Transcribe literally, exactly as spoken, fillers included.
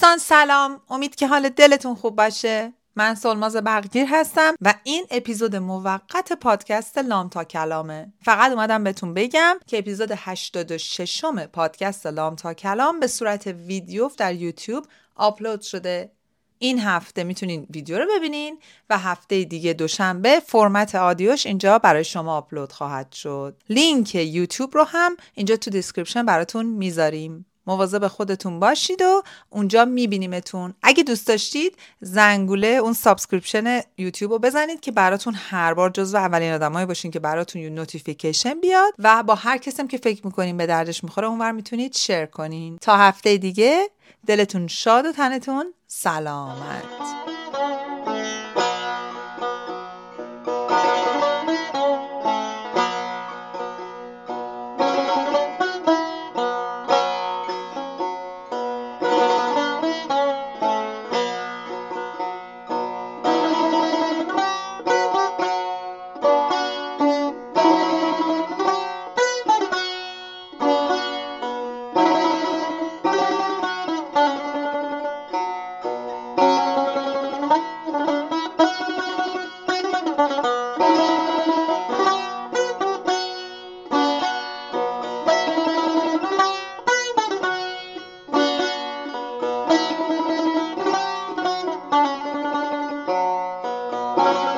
دوستان سلام، امید که حال دلتون خوب باشه. من سلماز بغدیر هستم و این اپیزود موقت پادکست لام تا کلامه. فقط اومدم بهتون بگم که اپیزود هشتاد و ششم پادکست لام تا کلام به صورت ویدیو در یوتیوب آپلود شده. این هفته میتونین ویدیو رو ببینین و هفته دیگه دوشنبه فرمت آدیوش اینجا برای شما آپلود خواهد شد. لینک یوتیوب رو هم اینجا تو دیسکریپشن براتون میذاریم. مواظب خودتون باشید و اونجا میبینیمتون. اگه دوست داشتید زنگوله اون سابسکریپشن یوتیوب رو بزنید که براتون هر بار جزو اولین آدمایی باشین که براتون یه نوتیفیکیشن بیاد و با هر کسیم که فکر میکنین به دردش میخوره اونور میتونید شیر کنین. تا هفته دیگه دلتون شاد و تنتون سلامت. Bye.